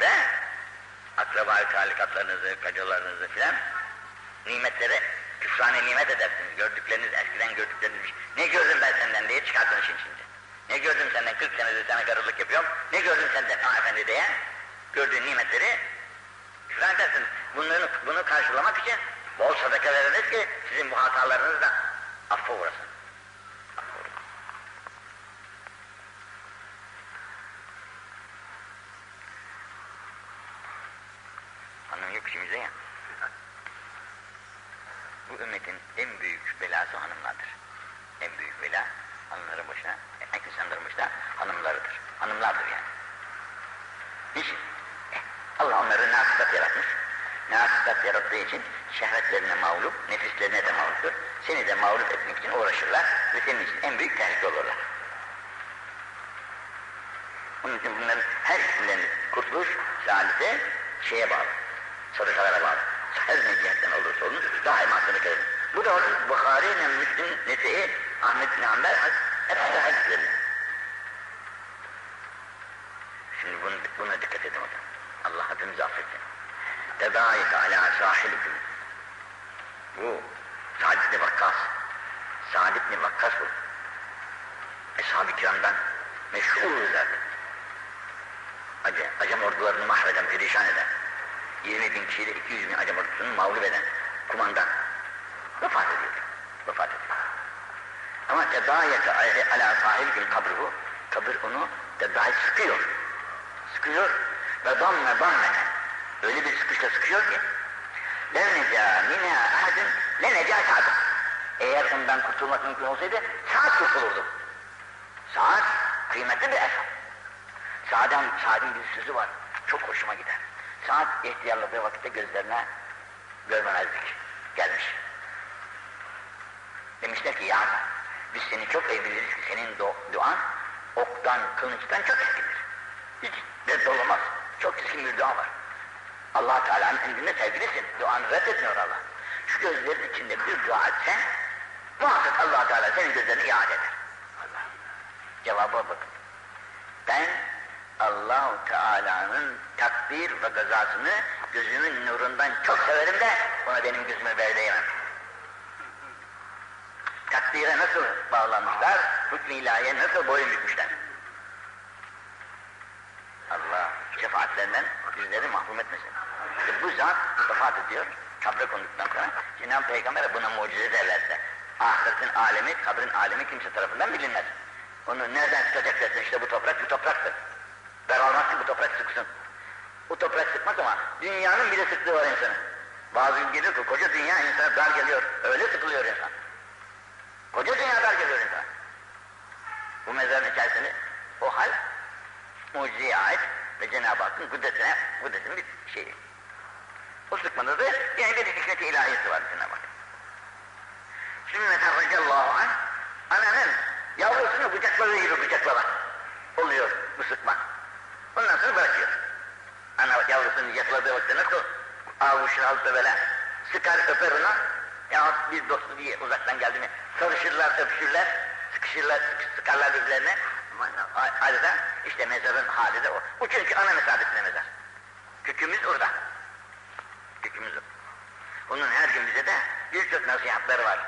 ve akraba-i talikatlarınızı, kacalarınızı filan nimetlere küfrane nimet edersiniz. Gördükleriniz, eskiden gördükleriniz, ne gördüm ben senden diye çıkartın işin içinde. Ne gördüm senden, 40 senedir sana karılık yapıyorum, ne gördüm senden ha efendi diye gördüğün nimetleri küfran edersiniz. Bunu karşılamak için bol sadaka veririz ki sizin bu hatalarınız da affa uğrasın. Hanım yok içimizde ya. Bu ümmetin en büyük belası hanımlardır. En büyük bela hanımların başına, insanların başına hanımlarıdır. Hanımlardır yani. Niçin? Allah onları nasiplat yaratmış. Nasiplat yarattığı için şehvetlerine mağlup, nefislerine de mağluptur. Seni de mağlup etmek için uğraşırlar ve senin için en büyük tehlike olurlar. Onun için bunların her ikisinden kurtuluş, saadete şeye bağlı, sadakalara bağlı. Her ne cihetten olursa olun, daima hakkını kazanır. Bu da olsun, Bukhari, Müslim, Nese'i, Ahmet bin Hanbel, hepsi de hadisleri. Şimdi buna dikkat edin hocam. Allah hepimizi affetsin. Tedâik alâ sâhilikum. Bu, Sa'd ibn Vakkas. Sa'd ibn Vakkas bu. Eshab-ı kiramdan meşhur zaten. Acem ordularını mahveden, perişan eden, 20.000 kişiyle 200.000 Acem ordusunu mağlup eden kumandan vefat ediyor. Ama tedâyete alâ sahilgül kabruhu, kabir onu tedâyi sıkıyor. Sıkıyor ve damme dammeten. Öyle bir sıkışla sıkıyor ki levnecâ minâ ahadın lenecâ sa'da. Eğer ondan kurtulmak mümkün olsaydı Sa'd kurtulurdu. Sa'd kıymetli bir eser. Sa'd'ın bir sözü var, çok hoşuma gider. Sa'd ihtiyarladığı vakitte gözlerine görmemezlik gelmiş. Demişler ki ya biz seni çok iyi biliriz ki senin duan oktan, kılıçtan çok eskidir. Hiç de dolamaz. Çok eski bir dua var. Allah Teala'nın emrine sevgilisin. Duanı reddetmiyor Allah. Şu gözlerin içinde bir dua etsen muhakkak Allah Teala senin gözlerini iade eder. Allah. Cevaba bakın. Ben Allah-u Teala'nın takdir ve gazasını gözümün nurundan çok severim de ona benim gözüme berdeyemem. Takdire nasıl bağlanmışlar, hükm-i ilahiye nasıl boyun bükmüşler. Allah şefaatlerinden bizleri mahrum etmesin. İşte bu zat vefat ediyor, kabre konduktan sonra Cenab-ı Peygamber'e buna mucize derlerse ahiretin alemi, kabrin alemi kimse tarafından bilinmez. Onu nereden tutacaklarsa işte bu toprak, bu topraktır. Daralmaz ki bu toprak sıksın. Bu toprak sıkmaz ama dünyanın bile sıktığı var insanın. Bazı gün geliyor ki koca dünya insana dar geliyor, öyle sıkılıyor insan. Koca dünya dar geliyor insan. Bu mezarın içerisinde o hal mucizeye ait ve Cenab-ı Hakk'ın kudretinin bir şeyi. O sıkmada da yani bir hikmet-i ilahiyesi var Cenab-ı Hakk'ın. Şimdi Metarrakallahu anh, ananın yavrusunu kucakladığı gibi kucaklama oluyor bu sıkma. Ondan sonra bırakıyor. Ana yavrusunu yakladığı vakitte nasıl avuşur alıp böyle sıkar öper ona yahut bir dostu diye uzaktan geldiğini sarışırlar, öpüşürler, sıkışırlar, sıkarlar birbirlerine. Adeta işte mezarın hali de o. Bu çünkü ana mesabesine mezar. Kökümüz orada. Kökümüz orada. Onun her gün bize de birçok nasihatları var.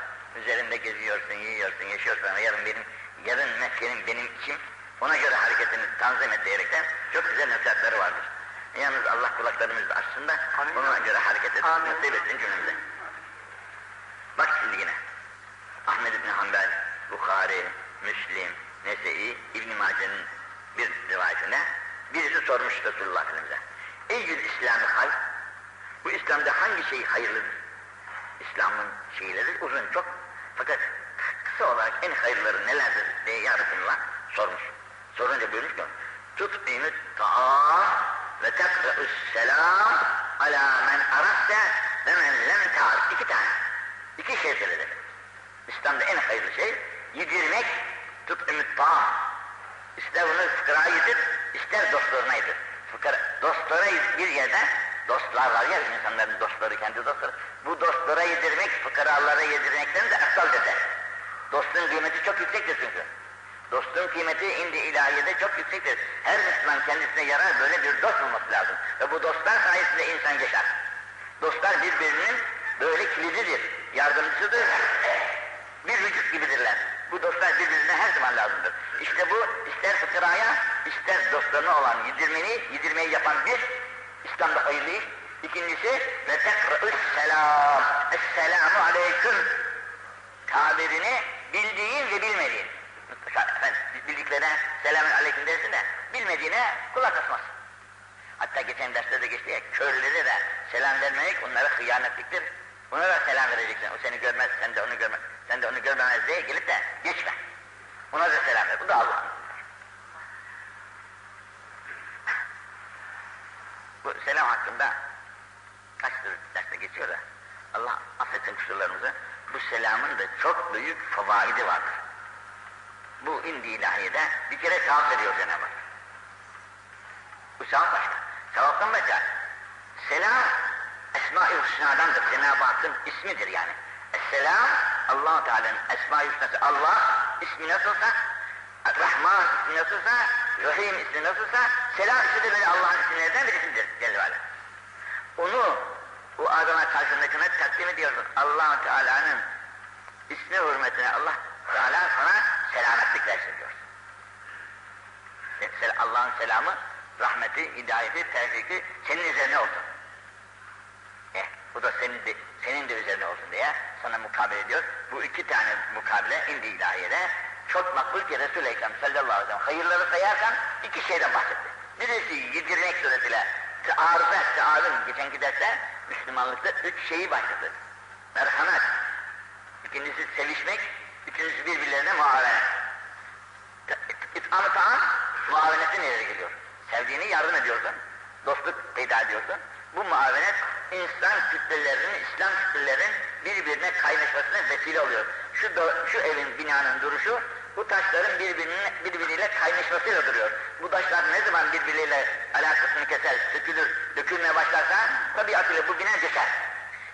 Üzerinde geziyorsun, yiyorsun, yaşıyorsun. Yarın meskenin benim içim. Ona göre hareketini tanzim et diyerekten çok güzel nasihatleri vardır. Yalnız Allah kulaklarımızı açsın da ona göre hareket etsin, nasip etsin cümlemize. Bak şimdi yine. Ahmed ibn Hanbel, Bukhari, Müslim, Nese'i, İbn-i Mace'nin bir rivayetine birisi sormuş Resulullah Efendimiz'e. Eyyül İslam-ı halk, bu İslam'da hangi şey hayırlıdır? İslam'ın şeyleri uzun çok fakat kısa olarak en hayırları nelerdir diye ya Resulullah sormuş. Sorunca buyurmuş ki tut'imü't ta'am ve tekra'ü's selam alâ men arafte ve men lem ta'arif. İki tane. İki şey söyledi. İslam'da en hayırlı şey yedirmek, tut'imü't ta'am. İster bunu fıkraya yedir, ister dostlarına yedir. Dostlara bir yerden dostlar var ya, insanların dostları, kendi dostları. Bu dostlara yedirmek, fıkralara yedirmekten de efdal eder. Dostun kıymeti çok yüksektir çünkü. Dostluğun kıymeti indi ilahiyede çok yüksektir. Her Müslüman kendisine yarar böyle bir dost olması lazım. Ve bu dostlar sayesinde insan yaşar. Dostlar birbirinin böyle kilididir, yardımcısıdır. Bir vücut gibidirler. Bu dostlar birbirine her zaman lazımdır. İşte bu ister fıkraya, ister dostlarına olan yedirmeyi yapan bir, İslam'da hayırlı iş. İkincisi, ve tekra'ü's-selam, es-selamu aleyküm tabirini bildiğin ve bilmediğin. Efendim, bildiklerine selamün aleyküm dersin de, bilmediğine kulak asmasın. Hatta geçen derslerde geçti ya, körlere de selam vermemek onlara hıyanetliktir. Ona da selam vereceksin, o seni görmez, sen de onu görmez, sen de onu görmez diye gelip de geçme. Ona da selam ver, bu da Allah'ın. Bu selam hakkında kaçtır derste geçiyor da, Allah affetsin kusurlarımızı, bu selamın da çok büyük fevaidi vardır. Bu indi ilahiyede bir kere sevap veriyor Cenab-ı Hak. Bu sevap başka, sevaptan başka. Selam, Esma-i Hüsna'dandır, Cenab-ı Hakk'ın ismidir yani. Esselam, Allah-u Teala'nın Esma-i Hüsna'sı, Allah ismi nasılsa, Rahman ismi nasılsa, Rahim ismi nasılsa, selam ismi de böyle Allah'ın isimlerinden bir isimdir Celle-i Alem. Onu, bu adama karşındakine takdim ediyorsun. Allah-u Teala'nın ismi hürmetine Allah Teala sana selametlik versin diyorsun. Allah'ın selamı, rahmeti, hidayeti, tevfiki senin üzerine olsun. Bu da senin de üzerine olsun diye sana mukabele ediyor. Bu iki tane mukabele indi ilahiyede çok makbul ki Resul-i Ekrem sallallahu aleyhi ve sellem hayırları sayarken iki şeyden bahsetti. Birisi yedirmek suretiyle taarruz, geçenki derste Müslümanlıkta üç şeyi bahsetti. Merhamet, ikincisi sevişmek, üçüncüsü birbirlerine muavenet. İt'am-ı ta'am muaveneti nereye geliyor? Sevdiğini yardım ediyorsun, dostluk peyda ediyorsun. Bu muavenet insan kütlelerinin, İslam kütlelerinin birbirine kaynaşmasına vesile oluyor. Şu evin, binanın duruşu, bu taşların birbiriyle kaynaşmasıyla duruyor. Bu taşlar ne zaman birbirleriyle alakasını keser, sökülür, dökülmeye başlarsa tabiatıyla bu bina düşer.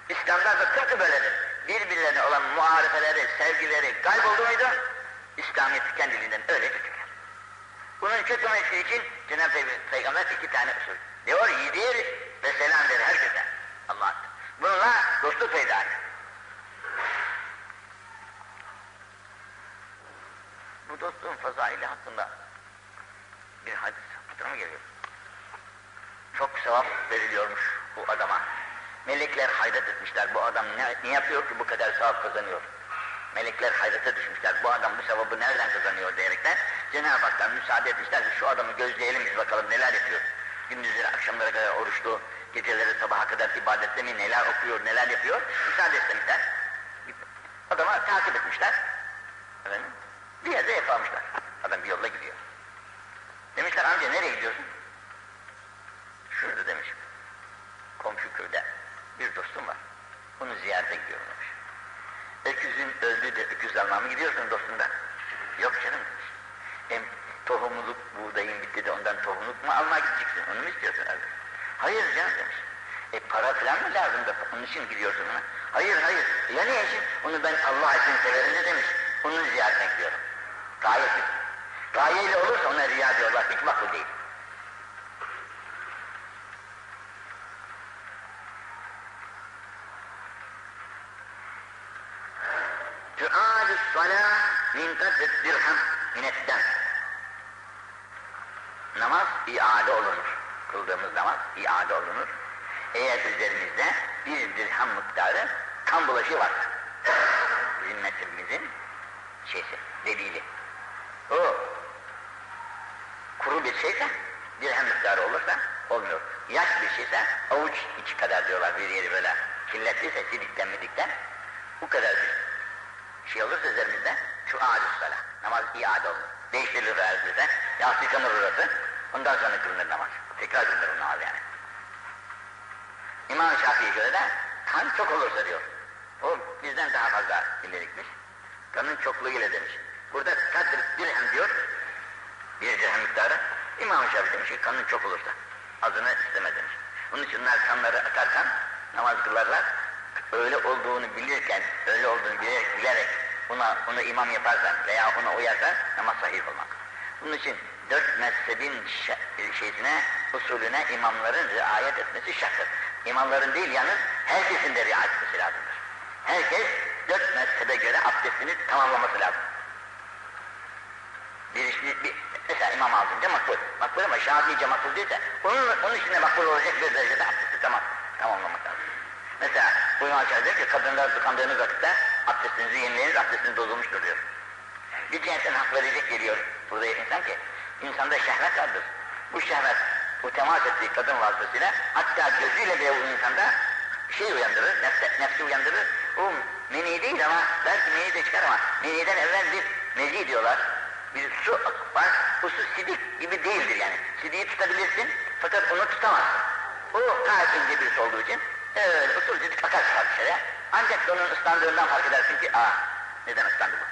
İslam'da da tıpkı böyledir. Birbirlerine olan muharefeleri, sevgileri kayboldu muydu? İslamiyet kendiliğinden öyle tüker. Bunun kötülmesi için Cenab-ı Peygamber iki tane usul diyor, yedir ve selam der herkese. Allah'a emanet. Bununla dostluk peyda eder. Bu dostluğun fazaili hakkında bir hadis hatırıma geliyor. Çok sevap veriliyormuş bu adama. Melekler hayret etmişler, bu adam ne yapıyor ki bu kadar sevap kazanıyor? Melekler hayrete düşmüşler, bu adam bu sevabı nereden kazanıyor diyerekten Cenab-ı Hak'tan müsaade etmişler ki şu adamı gözleyelim biz bakalım neler yapıyor. Gündüzleri akşamlara kadar oruçlu, geceleri sabaha kadar ibadetle mi neler okuyor, neler yapıyor, müsaade etmişler. Adama takip etmişler, efendim, bir yerde yakalamışlar, adam bir yolla gidiyor. Demişler amca nereye gidiyorsun? Şurada demiş, komşu köyde bir dostum var, onu ziyarete gidiyorum demiş. Öküzün öldüğü de öküz almaya mı gidiyorsun dostundan? Yok canım demiş. Hem tohumluk buğdayın bitti de ondan tohumluk mu almaya gideceksin, onu mu istiyorsun abi? Hayır canım demiş. Para falan mı lazım da onun için gidiyorsun ona? Hayır. Ya niye için? Onu ben Allah için severim de demiş. Onun ziyaretine gidiyorum. Gayesi. Gayeyle olursa ona riya diyorlar, hiç makul değil. Tu'adü's-salâ min kadret dirhem minedden. Namaz iade olunur. Kıldığımız namaz iade olunur. Eğer üzerimizde bir dirhem miktarı kan bulaşı var. Bizim mezhebimizin delili. O kuru bir şeyse, dirhem miktarı olursa olmuyor. Yaş bir şeyse, avuç içi kadar diyorlar bir yeri böyle. Kirletliyse, sidiklenmedikten bu kadar bir şey olursa üzerimizde şu adüs-salâ, namaz iade olur. Değiştirilir üzerimizde, yahut yıkanır orası, ondan sonra kılınır namaz. Tekrar kılınır o namaz yani. İmam Şafii'ye göre de kan çok olursa diyor. O bizden daha fazla ilerikmiş. Kanın çokluğu ile demiş. Burada kadr dirhem diyor, bir dirhem miktarı. İmam-ı Şafi demiş ki kanın çok olursa, azını isteme demiş. Onun için onlar kanları atarken namaz kılarlar, öyle olduğunu bilerek onu imam yaparsan veya ona uyarsan namaz sahih olmak. Bunun için dört mezhebin şeysine, usulüne imamların riayet etmesi şarttır. İmamların değil yalnız, herkesin de riayet etmesi lazımdır. Herkes dört mezhebe göre abdestini tamamlaması lazım. Mesela İmam Azim'de makbul. Makbul ama Şafii'ce makbul değilse, onun içinde makbul olacak bir derecede abdesti tamamlamak lazım. Mesela bu İmam Şafii'de ki, kadınlar tıkandığınız vakitte abdestinizi yenileyiniz, abdestiniz bozulmuştur diyor. Bir cihetten hak verecek geliyor burada insan ki, insanda şehvet vardır. Bu şehvet, bu temas ettiği kadın vasıtasıyla, hatta gözüyle bile bu insanda şey uyandırır, nefsi uyandırır. O meni değil ama, belki meni de çıkar ama, meniden evvel bir mezi diyorlar. Bir su var, bu su sidik gibi değildir yani. Sidiği tutabilirsin, fakat onu tutamazsın. O tarifinde birisi olduğu için, usulca bir akar çıkar dışarıya. Ancak onun ıslandığından fark edersin ki, neden ıslandı bu?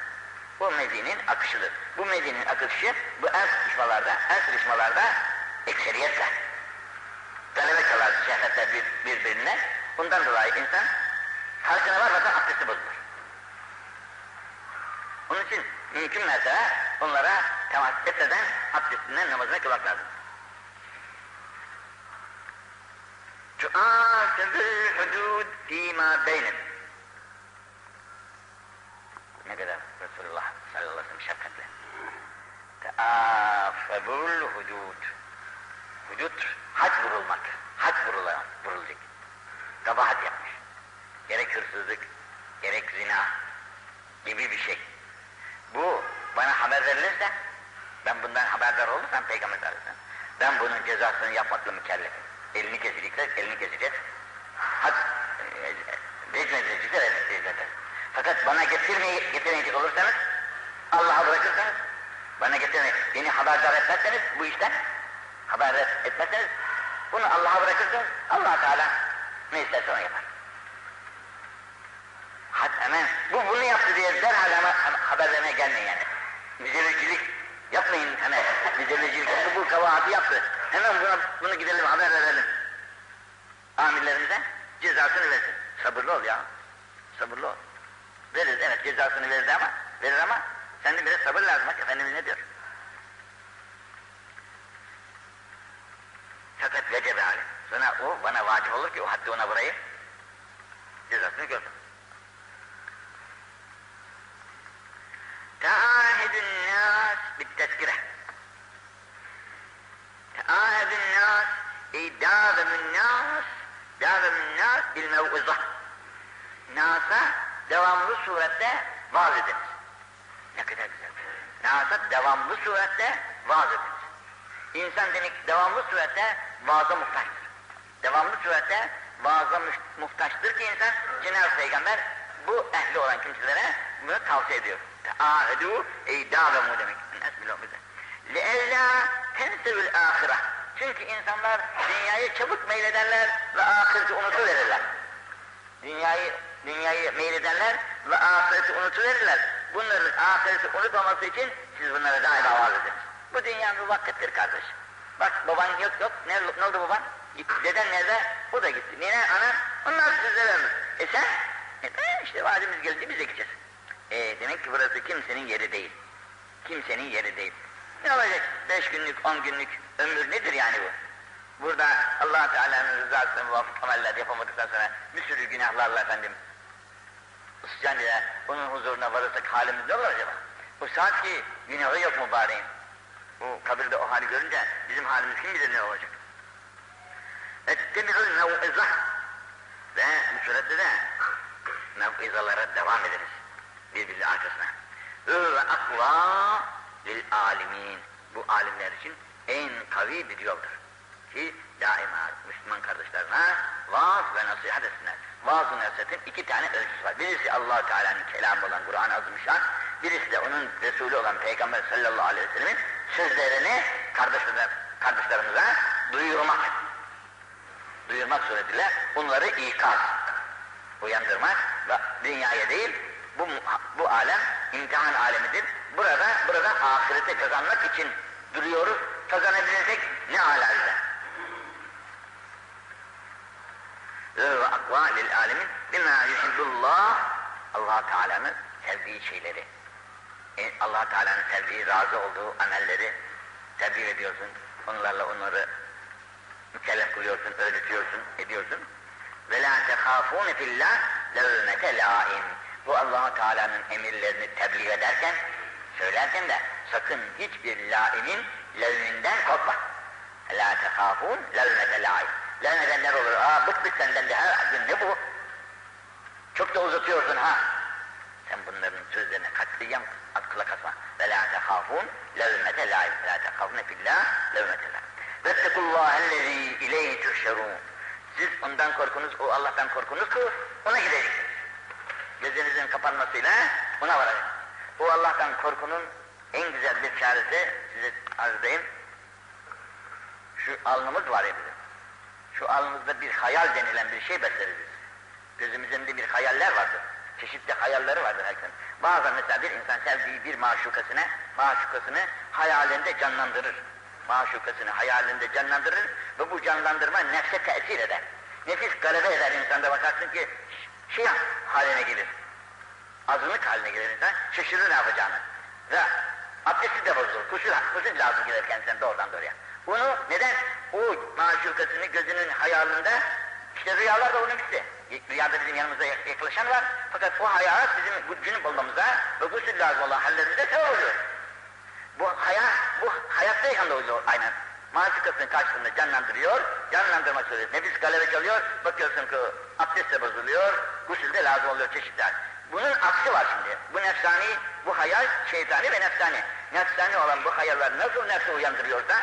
Bu mezinin akışıdır. Bu mezinin akışı, bu el sıkışmalarda ekseriyetle. Galebekalar, şehvetler birbirine, bundan dolayı insan farkına varmadan abdesti bozulur. Onun için mümkün mesela bunlara temas etmeden abdestinden namazına kılmak lazım. Tu'asıbül hudud fîmâ beynin. Ne kadar Resulullah sallallahu aleyhi ve sellem şefkatle. Tu'asıbül hudud. Hudud, had vurulacak. Kabahat yapmış. Gerek hırsızlık, gerek zina gibi bir şey. Bu bana haber verilirse, ben bundan haberdar olursam Peygamber arasından, ben bunun cezasını yapmakla mükellefim. Elini kesecek, recmet edecekler. Fakat bana getirmeyecek olursanız, Allah'a bırakırsanız, beni haberdar etmezseniz, bu işten haberdar etmezseniz, bunu Allah'a bırakırsanız, Allah Teala ne isterse onu yapar. Hemen bunu yaptı diye derhal haberlerine gelmeyin yani. Müzelicilik yapmayın hemen. Müzelicilik bu kabahatı yaptı. Hemen bunu gidelim haber verelim. Amirlerimize cezasını versin. Sabırlı ol. Veririz evet cezasını verir ama sende biraz sabır lazım. Bak Efendimiz ne diyor? Fakat vecebe halim. Sonra o bana vacip olur ki o haddi ona vurayım. Cezasını görsün. Teâhedü'n-nâs bi't-tezkire. Teâhedü'n-nâs dâvemün-nâs bil-mev'izah. Nâs'a devamlı surette vaaz ediniz. Ne kadar güzel. Nâs'a devamlı surette vaaz ediniz. İnsan demek devamlı surette vaaza muhtaçtır. Devamlı surette vaaza muhtaçtır ki insan Cenab-ı Peygamber bu ehli olan kimselere bunu tavsiye ediyor. Teâhedû eydâlemû demek. لِأَلَّا تَنْسَوُ الْآخِرَةِ. Çünkü insanlar dünyayı çabuk meylederler ve ahireti unutuverirler. Dünyayı meylederler ve ahireti unutuverirler. Bunların ahireti unutmaması için siz bunlara daima vaaz ediniz. Bu dünya müvakkittir kardeş. Bak baban yok. Ne oldu baban? Gitti. Deden nerede? O da gitti. Nene, ana? Onlar sizlere vermiş. Sen? İşte vaadimiz geldi biz de gideceğiz. Demek ki burası kimsenin yeri değil. Ne olacak? 5 günlük, 10 günlük ömür nedir yani bu? Burada Allah Teala'nın rızasına muvafık ameller yapamadıktan sonra bir sürü günahlarla efendim ısıcan ile onun huzuruna varırsak halimiz ne olur acaba? Bu saat ki günahı yok mübareğin. Bu kabirde o hali görünce bizim halimiz kim bilir ne olacak? Ettemi'ül mev'izah. Ve bu surette de mev'izalara devam ederiz. Birbirinin arkasına. Ve akva lil alimin. Bu alimler için en kavi bir yoldur. Ki daima Müslüman kardeşlerine vaaz ve nasihat etsinler. Vaaz ve nasihatin 2 tane ölçüsü var. Birisi Allah-u Teala'nın kelamı olan Kur'an-ı Azimüşşan, birisi de onun Resulü olan Peygamber sallallahu aleyhi ve sellemin sözlerini kardeşlerimize duyurmak suretiyle onları ikaz, uyandırmak ve dünyaya değil, bu alem imtihan alemidir. Burada ahirete kazanmak için duruyoruz. Kazanabilirsek ne âlâ bize. Ve akvâ lil âlemin bimâ yuhibbullah. Allah-u Teala'nın sevdiği şeyleri, Allah Teala'nın sevdiği, razı olduğu amelleri terbiye ediyorsun. Onlarla onları mükellef kılıyorsun, öğretiyorsun, ediyorsun. Ve la tehafûne fillâh levmete lâim. Bu Allah Teala'nın emirlerini tebliğ ederken, söylerken de sakın hiçbir laimin levminden korkma. La tehafûn levmete lâim. Levmedenler olur. Aa, bıktık senden de her gün, ne bu? Çok da uzatıyorsun ha. Sen bunların sözlerine katliyen kulak asma. Ve la tehafûn levmete lâim. La tehafûne fillâh levmete lâim. Vettekullâhellezî ileyhi tuhşerûn. Siz ondan korkunuz, o Allah'tan korkunuz ki ona gideceksiniz. Gözünüzün kapanmasıyla ona varacaksınız. O Allah'tan korkunun en güzel bir çaresi size arz edeyim. Şu alnımız var ya bizim. Şu alnımızda bir hayal denilen bir şey besleriz biz. Gözümüzün de bir hayaller vardır. Çeşitli hayalleri vardır herkesin. Bazen mesela bir insan sevdiği bir maşukasını hayalinde canlandırır. Maşukasını hayalinde canlandırır ve bu canlandırma nefse tesir eder. Nefis galebe eder insanda, bakarsın ki şey haline gelir. Azınlık haline gelir insan, şaşırır ne yapacağını. Ve abdesti de bozulur, kusur lazım gelir kendisinden doğrudan doğruya. Bunu neden? O maşukasını gözünün hayalinde, işte rüyalar da onun bitti. Rüyada bizim yanımıza yaklaşan var, fakat o hayal bizim bu günü bulmamıza ve kusur lazım olan hallerimize sebep oluyor. Bu hayattayken de oluyor aynen. Maşukasının karşısında canlandırıyor, canlandırma süresi. Nefis galebe çalıyor, bakıyorsun ki abdest de bozuluyor, gusül de lazım oluyor çeşitler. Bunun aksi var şimdi. Bu nefsani, bu hayal şeytani ve nefsani. Nefsani olan bu hayaller nasıl nefsi uyandırıyorsa,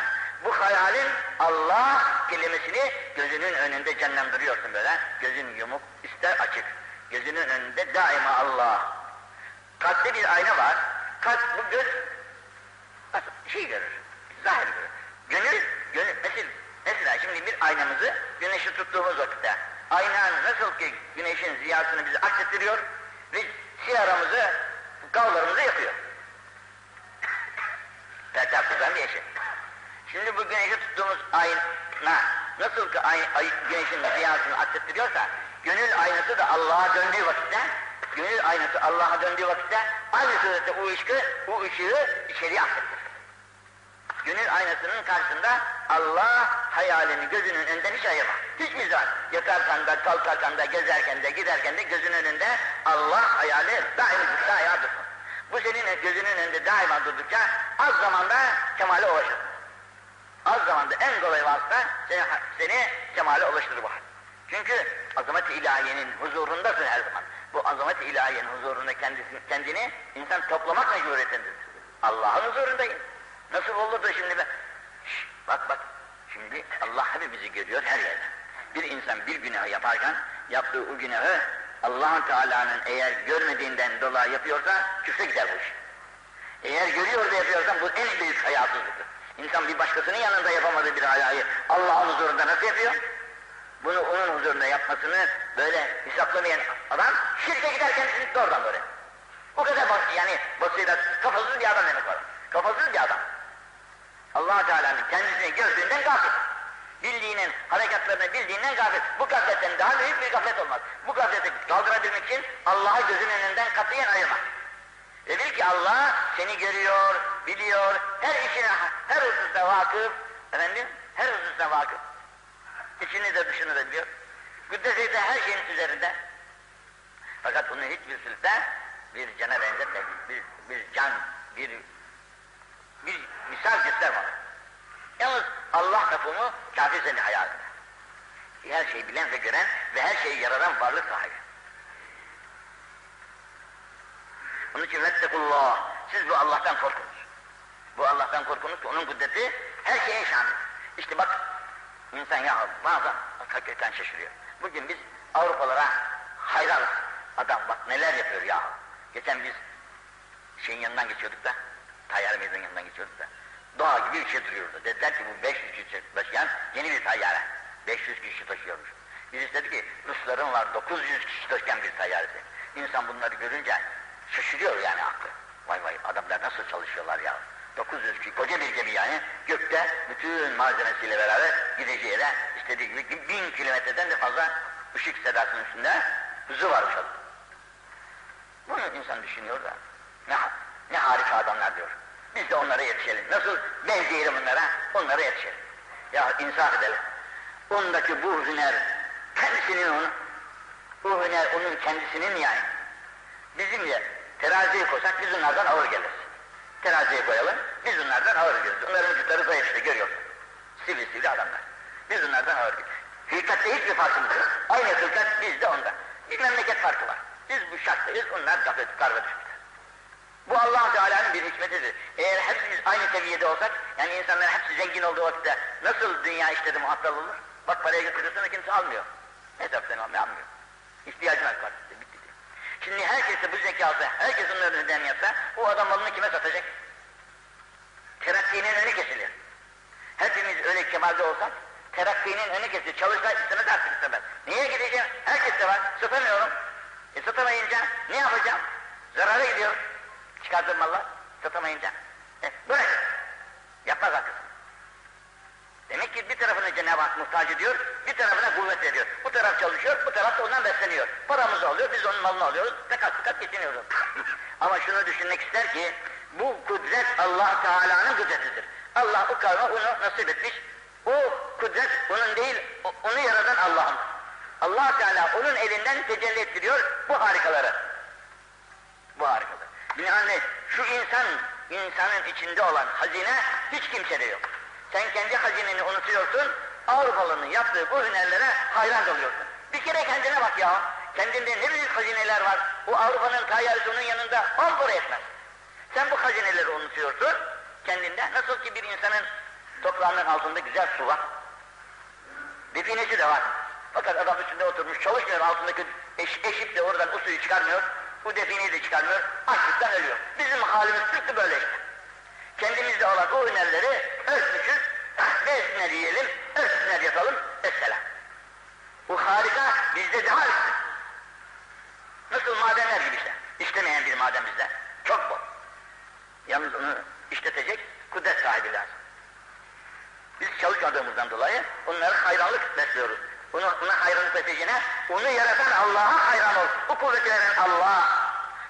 bu hayalin Allah kelimesini gözünün önünde canlandırıyorsun böyle. Gözün yumuk, ister açık. Gözünün önünde daima Allah. Kalpte bir ayna var. Kalp, bu göz şey görür, zahir görür. Gönül mesela şimdi bir aynamızı güneşi tuttuğumuz vakitte, ayna nasıl ki güneşin ziyasını bizi aksettiriyor ve siyaramızı, gavlarımızı yakıyor. Tertap kızan bir eşi. Şimdi bu güneşi tuttuğumuz ayna nasıl ki güneşin ziyasını aksettiriyorsa, gönül aynası da Allah'a döndüğü vakitte, gönül aynası Allah'a döndüğü vakitte aynı surette o ışığı içeriye aksettir. Gönül aynasının karşısında Allah hayalini gözünün önünden hiç ayırma. Hiçbir zaman yatarsan da, kalkarsan da, gezerken de, giderken de gözünün önünde Allah hayali daima ayağa dursun. Bu senin gözünün önünde daima durdukça az zamanda kemale ulaşır. Az zamanda en kolay vasıta seni kemale ulaştırır bu hal. Çünkü azamet-i ilahiyenin huzurundasın her zaman. Bu azamet-i ilahiyenin huzurunda kendini insan toplamak mecburiyetindir. Allah'ın huzurundayım. Nasıl olur da şimdi ben... Bak şimdi Allah hepimizi görüyor her yerde. Bir insan bir günahı yaparken yaptığı o günahı Allah-u Teala'nın eğer görmediğinden dolayı yapıyorsa küfre gider bu iş. Eğer görüyor da yapıyorsan bu en büyük hayasızlıktır. İnsan bir başkasının yanında yapamadığı bir halayı Allah'ın huzurunda nasıl yapıyor? Bunu onun huzurunda yapmasını böyle hesaplamayan adam şirke gider kendisini doğrudan doğruya. O kadar basit yani, basıyla kafasız bir adam demek var. Kafasız bir adam. Allah-u Teala'nın kendisini gördüğünden gafil. Bildiğinin, harekatlarını bildiğinden gafil. Bu gafletten daha büyük bir gaflet olmaz. Bu gafleti kaldırabilmek için Allah'ı gözünün önünden katiyen ayırma. Ve bil ki Allah seni görüyor, biliyor, her işine, her hususta vakıf, her hususta vakıf. İçini de dışını da biliyor. Kudreti de her şeyin üzerinde. Fakat bunun hiçbir sürüde bir cana benzetmez. Bir misal göstermez. Yalnız Allah lafını kâfi senin hayatında. Her şeyi bilen ve gören ve her şeyi yaradan varlık sahibi. Onun için vettekullah. Siz bu Allah'tan korkunuz. Bu Allah'tan korkunuz ki onun kudreti her şeye şanlıdır. İşte bak insan ya bazen hakikaten şaşırıyor. Bugün biz Avrupalara hayranız. Adam bak neler yapıyor ya. Geçen biz şeyin yanından geçiyorduk da, tayyare meydanın yanından geçiyorduk da, doğa gibi bir şey duruyordu. Dediler ki bu 500 kişi taşıyan yeni bir tayyare. 500 kişi taşıyormuş. Birisi dedi ki Rusların var 900 kişi taşıyan bir tayyaresi. İnsan bunları görünce şaşırıyor yani aklı. Vay adamlar nasıl çalışıyorlar ya. 900 kişi koca bir gemi yani gökte bütün malzemesiyle beraber gideceği yere istediği gibi 1000 kilometreden de fazla ışık sedasının üstünde hızı varmış oldu. Bunu insan düşünüyor da, ne harika adamlar diyor. Biz de onlara yetişelim. Nasıl benzeyelim onlara, onlara yetişelim. Ya insaf edelim. Ondaki bu hüner, kendisinin onu, bu hüner onun kendisinin yani. Bizim de teraziye koysak biz onlardan ağır geliriz. Teraziye koyalım, biz onlardan ağır geliriz. Onların vücutları zayıf işte görüyorsun. Sivri sivri adamlar. Biz onlardan ağır geliriz. Hırkatte hiçbir farkımız yok. Aynı hırkat bizde onda. Bir memleket farkı var. Biz bu şarttayız, onlar darbe düştü. Bu Allah-u Teala'nın bir hikmetidir. Eğer hepimiz aynı seviyede olsak, yani insanların hepsi zengin olduğu vakitte nasıl dünya işleri muhattal olur? Bak paraya götürüyorsun da kimse almıyor. Etraftan almıyor. İhtiyacın var işte, bitti diyor. Şimdi herkese bu zekası, herkes onların ödem yapsa, o adam malını kime satacak? Terakkinin önü kesilir. Hepimiz öyle kemalde olsak, terakkinin önü kesilir. Çalışmak istemez artık istemez. Niye gideceğim? Herkes de var, satamıyorum. Satamayınca ne yapacağım? Zarara gidiyor. Çıkardığım mallar satamayınca. Böyle yapmaz hakkı. Demek ki bir tarafını Cenab-ı Hak muhtaç ediyor, bir tarafına kuvvet veriyor. Bu taraf çalışıyor, bu taraf da ondan besleniyor. Paramızı alıyor, biz onun malını alıyoruz, takat geçiniyoruz. Ama şunu düşünmek ister ki, bu kudret Allah Teala'nın kudretidir. Allah o kavme onu nasip etmiş. O kudret onun değil, onu yaradan Allah'ın. Allah Teala onun elinden tecelli ettiriyor bu harikaları. Bu harikaları. Binaenaleyh şu insanın içinde olan hazine hiç kimsede yok. Sen kendi hazineni unutuyorsun, Avrupalı'nın yaptığı bu hünerlere hayran oluyorsun. Bir kere kendine bak ya, kendinde ne büyük hazineler var, bu Avrupa'nın tayyarsının yanında 10 para etmez. Sen bu hazineleri unutuyorsun, kendinde nasıl ki bir insanın toprağının altında güzel su var, definesi de var. Fakat adam üstünde oturmuş, çalışmıyor, altındaki eşip de oradan o suyu çıkarmıyor, bu defineyi de çıkarmıyor, açlıktan ölüyor. Bizim halimiz sürekli böyle işte. Kendimizde olan o hünerleri örtmüşüz, besinler yiyelim, örtsinler yatalım, esselam. Bu harika bizde daha üstün. Nasıl madenler gibi işte, işlemeyen bir maden bizde, çok bol. Yalnız onu işletecek kudret sahibi lazım. Biz çalışmadığımızdan dolayı onlara hayranlık besliyoruz. Ona hayranlık besleyeceğine, onu yaratan Allah'a hayran ol. Bu kuvveti veren Allah.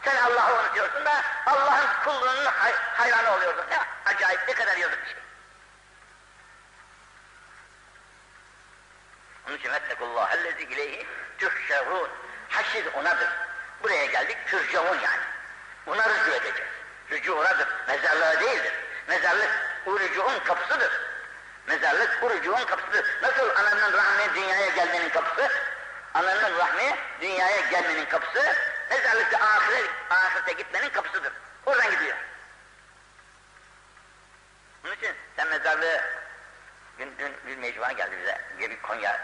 Sen Allah'ı unutuyorsun da Allah'ın kulluğunun hayranı oluyorsun. Ya acayip, ne kadar yazık bir şey. Onun için mettekullâh ellezî ileyhi tuhşerûn. Haşir onadır. Buraya geldik, türcavun yani. Ona rücu edeceğiz. Rücu onadır, mezarlığa değildir. Mezarlık, rücuun kapısıdır. Mezarlık bu rücuğun kapısıdır. Nasıl ananın rahmi dünyaya gelmenin kapısı? Ananın rahmi dünyaya gelmenin kapısı, mezarlıkta ahirete gitmenin kapısıdır. Oradan gidiyor. Bunun için sen mezarlığı, dün bir mecmua geldi bize, bir Konya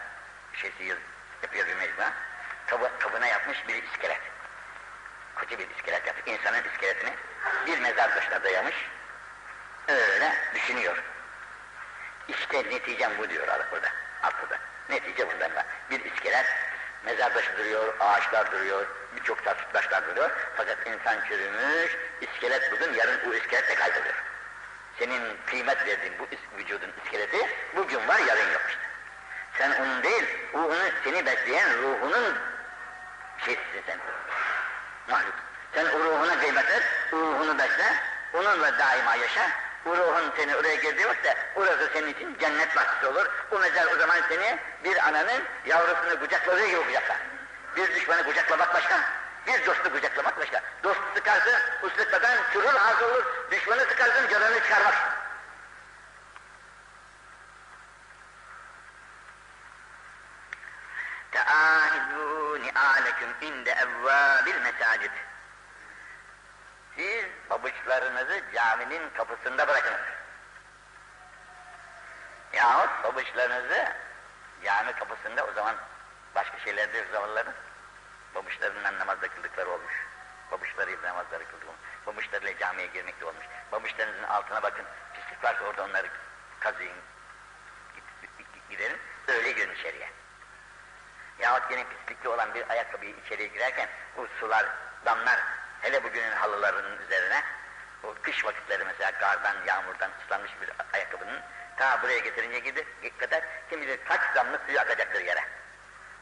şeysi yapıyor bir mecmua. Kabına yapmış bir iskelet. Koca bir iskelet yapmış, insanın iskeletini bir mezar taşına dayamış, öyle düşünüyor. İşte neticem bu diyor burada, altta da. Netice bundan da. Bir iskelet, mezar taşı duruyor, ağaçlar duruyor, birçok tatlı taşlar duruyor. Fakat insan çürümüş, iskelet bugün, yarın bu iskelet de kaybediyor. Senin kıymet verdiğin bu vücudun iskeleti bugün var, yarın yok işte. Sen onun değil, seni besleyen ruhunun şeysisin sen. Mahluk. Sen o ruhuna kıymet et, ruhunu besle, onunla daima yaşa. Bu ruhun seni oraya girdiyorsa, orası senin için cennet bahçesi olur. Bu mezar o zaman seni bir ananın yavrusunu kucakladığı gibi kucaklar. Bir düşmanı kucaklamak başka, bir dostu kucaklamak başka. Dostu sıkarsın, uslatmadan çürür ağzı olur, düşmanı sıkarsın, canını çıkarmak. Teâhidûni âleküm inde evvâbil mesâcid. Siz pabuçlarınızı caminin kapısında bırakınız. Yahut pabuçlarınızı cami kapısında, o zaman başka şeylerdir zavallıların. Pabuçlarından namazda kıldıkları olmuş. Pabuçlarıyla namazları kıldıkları olmuş. Pabuçlarıyla camiye girmekte olmuş. Pabuçlarınızın altına bakın. Pislik varsa orada onları kazıyın. Gidelim, öyle girin içeriye. Yahut yine pislikli olan bir ayakkabıyı içeriye girerken bu sular, damlar, hele bugünün halılarının üzerine, o kış vakitleri mesela kardan, yağmurdan ıslanmış bir ayakkabının ta buraya getirince kadar kim bilir kaç damla suyu akacaktır yere.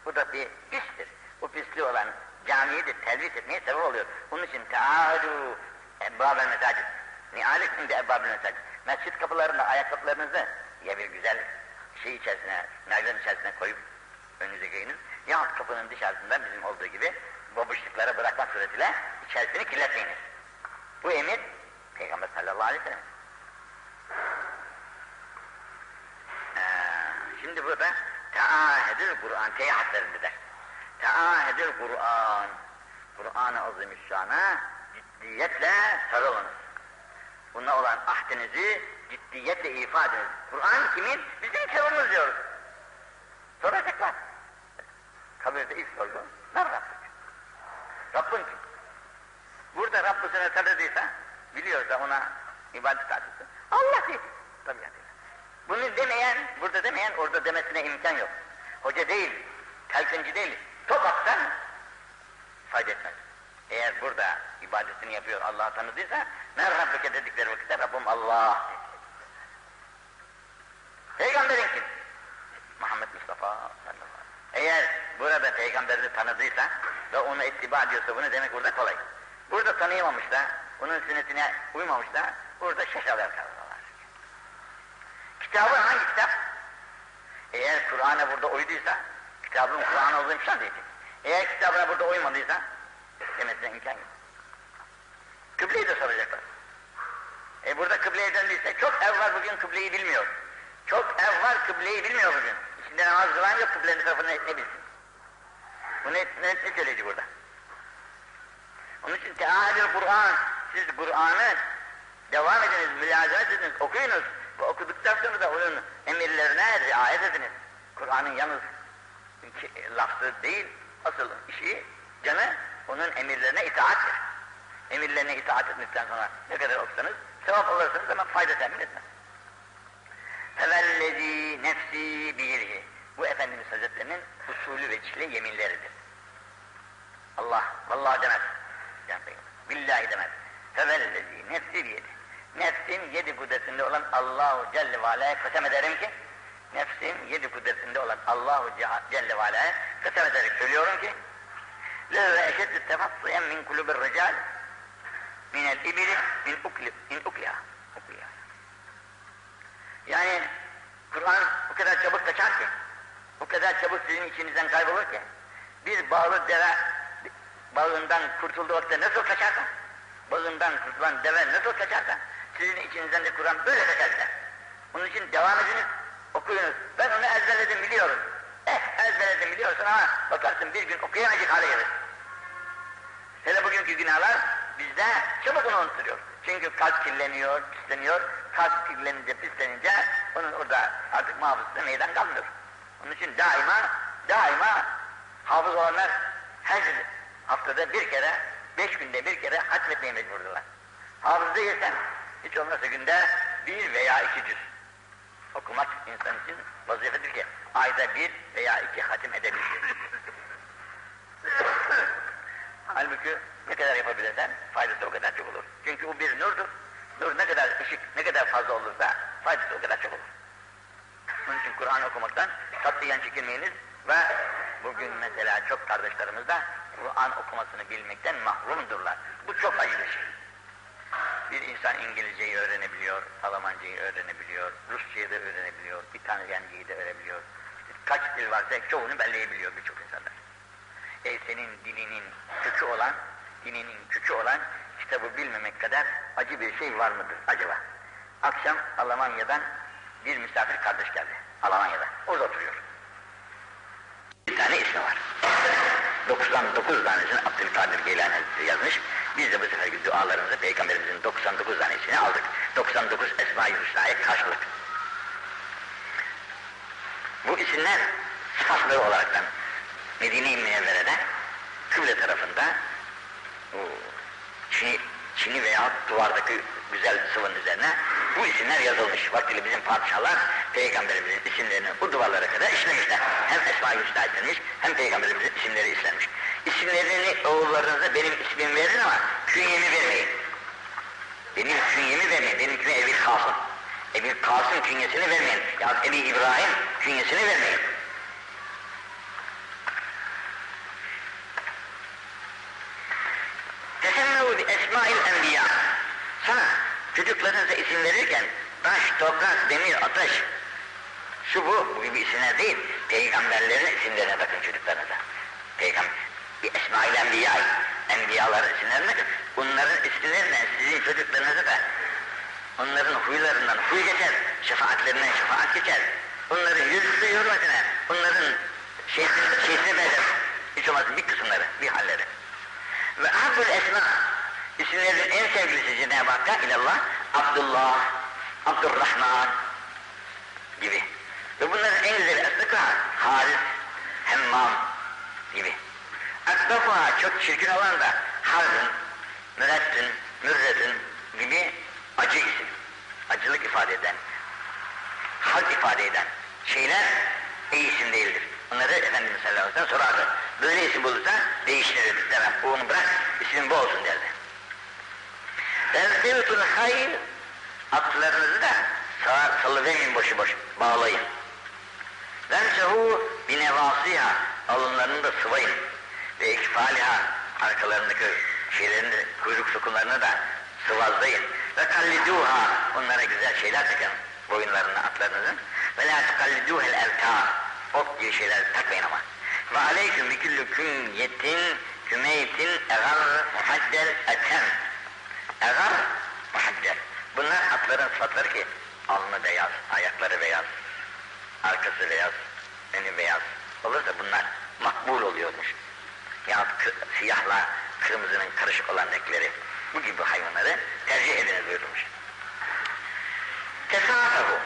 Bu da bir pistir. Bu pisli olan camiyi de tedris etmeye sebep oluyor. Bunun için teâlû ebbâbel mesacid. Ni'âleküm de ebbâbel mesacid. Mescid kapılarında ayakkabılarınızı ya bir güzel şey içerisine, merdiven içerisine koyup önünüze koyunuz, yahut kapının dışarısında bizim olduğu gibi babuşluklara bırakmak suretiyle içerisini kirletmeyiniz. Bu emir Peygamber sallallahu aleyhi ve sellem. Şimdi burada teâhedül Kur'an, teyhat der. Teâhedül Kur'an, Kur'an-ı Azimüşşan'a ciddiyetle sarılınız. Buna olan ahdinizi ciddiyetle ifade ediniz. Kur'an kimin? Bizim kitabımız diyoruz. Soracaklar. Kabirde ilk sordu, ne Rabbim? Rabbin kim? Burada Rabbisine sarıldıysa, biliyorsa ona ibadet adresi, Allah değil. Tabii yani. Bunu demeyen, burada demeyen, orada demesine imkan yok. Hoca değil, telkinci değil, tokattan fayda etmez. Eğer burada ibadetini yapıyor, Allah'ı tanıdıysa, ben Rabbike dedikleri vakitte Rabbim Allah dedi. Peygamberin kim? Muhammed Mustafa sallallahu aleyhi ve sellem. Eğer burada peygamberini tanıdıysa ve ona ittiba ediyorsa bunu demek burada kolay. Burada tanıyamamış da, onun sünnetine uymamış da, burada şaşalar kalırlar. Kitabı hangi kitap? Eğer Kur'an'a burada uyduysa, kitabın Kur'an'a uymuşsa diyecek. Eğer kitabına burada uymadıysa, demesine imkan yok. Kıbleyi de soracaklar. Burada kıbleye döndüyse, çok ev var bugün kıbleyi bilmiyor. Çok ev var kıbleyi bilmiyor bugün. İçinde namaz kılan yok, kıblenin tarafını ne bilsin? Bu ne söyleyecek burada? Onun için teâhedül Kur'an, siz Kur'an'ı devam ediniz, mülazamet ediniz, okuyunuz ve okuduktan sonra da onun emirlerine riayet ediniz. Kur'an'ın yalnız lafı değil, asıl işi, canı onun emirlerine itaattir. Emirlerine itaat etmekten sonra ne kadar okusanız, sevap alırsanız ama fayda temin etmez. Fevellezî nefsî biyedihi. Bu Efendimiz Hazretlerinin usulü ve çile yeminleridir. Allah, vallahi demez. Billahi demez. Fevellezî nefsî biyedihi. Nefsim yedi kudretinde olan Allah-u Celle ve Aleyh'e kısem ederim ki, nefsim yedi kudretinde olan Allah-u Celle ve Aleyh'e kısem ederim. Söylüyorum ki, لَهُوَ اَشَدُّ تَفَصُّيًا مِنْ قُلُوبِ الرِّجَالِ مِنَ الْاِبِلِ مِنْ اُقْلِهَا. Yani Kur'an o kadar çabuk kaçar ki, o kadar çabuk sizin içinizden kaybolur ki, bir bağlı deve bağından kurtulduğu vakitte nasıl kaçarsa, bağından kurtulan deve nasıl kaçarsa, sizin içinizden de Kur'an böyle kaçarsa. Onun için devam ediniz, okuyunuz. Ben onu ezberledim biliyorum. Ezberledim biliyorsun ama bakarsın bir gün okuyamayacak hale gelir. Hele bugünkü günahlar bizde çabuk onu unutturuyor. Çünkü kalp kirleniyor, pisleniyor. Kalp kirlenince, pislenince onun orada artık muhafızına meydan kalmıyor. Onun için daima hafız olanlar her haftada bir kere, 5 günde bir kere hatmetmeye mecburdular. Hafız değilsen hiç olmazsa günde 1 veya 2 cüz. Okumak insan için vazifedir ki ayda 1 veya 2 hatim edebilir. Halbuki ne kadar yapabilirsen faydası o kadar çok olur. Çünkü o bir nurdur. Nur ne kadar ışık, ne kadar fazla olursa faydası o kadar çok olur. Bunun için Kur'an okumaktan tatlıyan çekilmeyiniz ve bugün mesela çok kardeşlerimiz de Kur'an okumasını bilmekten mahrumdurlar. Bu çok acı bir şey. Bir insan İngilizceyi öğrenebiliyor, Almancayı öğrenebiliyor, Rusçayı da öğrenebiliyor, İtalyancayı da öğrenebiliyor. Kaç dil varsa çoğunu belleyebiliyor birçok insanlar. Senin dilinin kökü olan, dininin kökü olan kitabı bilmemek kadar acı bir şey var mıdır acaba? Akşam Almanya'dan bir misafir kardeş geldi. Almanya'dan. Orada oturuyor. Bir tane ismi var. 99 tanesini Abdülkadir Geylani Hazretleri yazmış. Biz de bu seferki dualarımızı Peygamberimizin 99 tanesini aldık. 99 Esma-i Hüsna'ya karşılık. Bu isimler sıfatları olaraktan Medine-i Münevvere'de kıble tarafında çini veya duvardaki güzel sıvının üzerine bu isimler yazılmış. Vaktiyle bizim padişahlar Peygamberimizin isimlerini bu duvarlara kadar işlemişler. Hem Esma-i Hüsna işlenmiş hem Peygamberimizin isimleri işlenmiş. İsimlerini oğullarınıza benim ismimi verin ama künyemi vermeyin. Benim künyemi vermeyin. Benim künyem Ebi Kasım. Ebi Kasım künyesini vermeyin. Ya Ebi İbrahim künyesini vermeyin. Esma-il Enbiya. Ha, çocuklarınıza isim verirken taş, toprak, demir, ateş, şu bu gibi isimler değil, peygamberlerin isimlerine bakın çocuklarınıza. Peygamber, bir Esma-il Enbiya, enbiyaların isimlerine bakın. Bunların isimlerinden sizin çocuklarınızı da, onların huylarından huy geçer, şefaatlerinden şefaat geçer. Onların yüzüstü hürmetine, onların şeysine benzer, hiç olmazsa bir kısımları, bir halleri. Ve Abdül Esma, isimlerin en sevgilisi Cenab-ı Hakk'a ilallah, Abdullah, Abdurrahman gibi. Ve bunların en güzeli Esma, Halis, Hemmam gibi. Esma, çok çirkin olan da Harzın, Mürettin, Mürrettin gibi acı isim, acılık ifade eden, hal ifade eden şeyler iyi isim değildir. Onları Efendimiz sallallahu aleyhi ve sellem sorardı. Böyle isim bulursa değiştirir demem. Onu bırak, isim bu olsun derdi. Erzevtul hayl, atlarınızı da salıvermeyin boşu boş, bağlayın. Vensehu binevasiha, alınlarını da sıvayın. Ve ikfaliha, arkalarındaki şeylerini, kuyruk sokunlarını da sıvazlayın. Ve kalliduha, onlara güzel şeyler takın boyunlarına atlarınızın. Ve la tukalliduhel elkâr, ok gibi şeyler takmayın ama. Ve aleyküm biküllü kümyetin, kümeytin, eğar, muhadder, eten. Eğar, muhadder. Bunlar atların sıfatları ki, alnı beyaz, ayakları beyaz, arkası beyaz, önü beyaz olursa bunlar makbul oluyormuş. Yahut siyahla kırmızının karışık olan renkleri, bu gibi hayvanları tercih ediniz buyurmuş. Tesafahu,